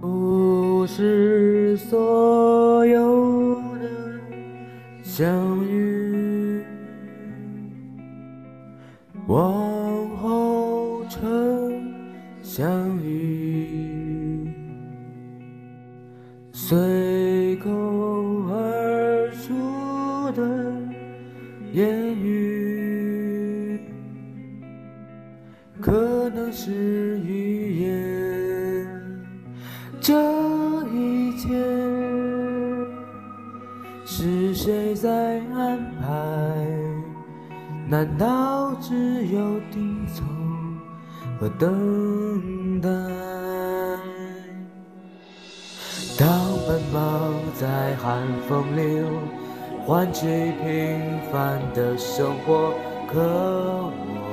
不是所有的相遇，往后成相遇，随口而出的言语，可能是语言。这一切是谁在安排？难道只有低头和等待？当奔忙在寒风流，换取平凡的生活，可我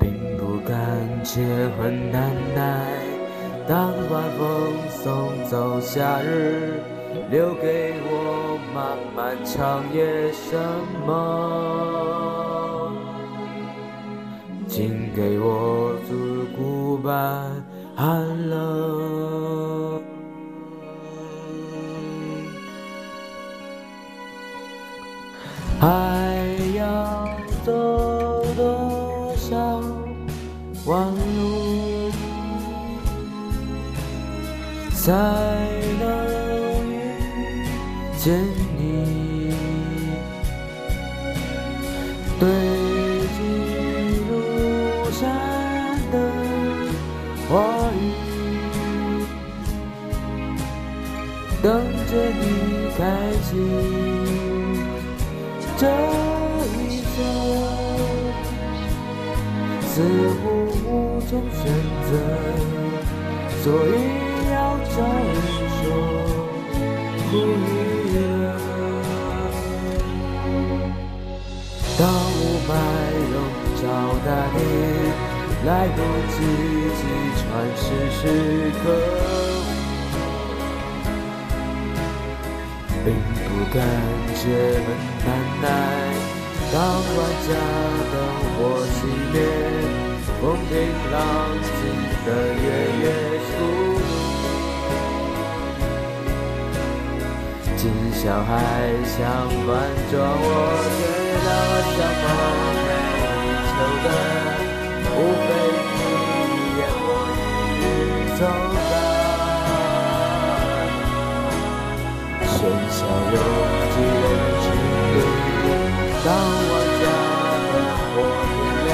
并不甘却很难耐。当晚风送走夏日，留给我漫漫长夜，什么？请给我足够般寒冷。还要走多少弯路，才能遇见你？堆积如山的话语，等着你开启。这一生似乎无从选择，所以要找一首不一样。当雾霾笼罩大地，来不及击穿世事，可并不感觉很难耐。当晚家灯火熄灭，风平浪静的月夜疏落，今宵还想满装我醉到像梦寐以求的，无非你愿我一日走。喧嚣拥挤人群里，当我家灯火明了，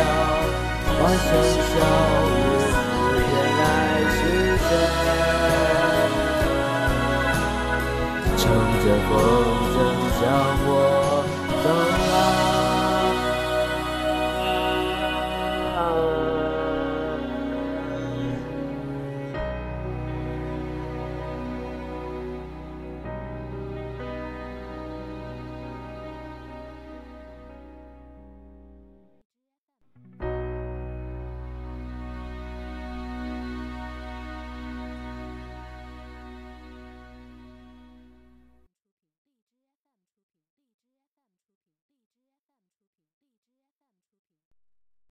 欢声笑语似原来是谁，乘着风筝向我。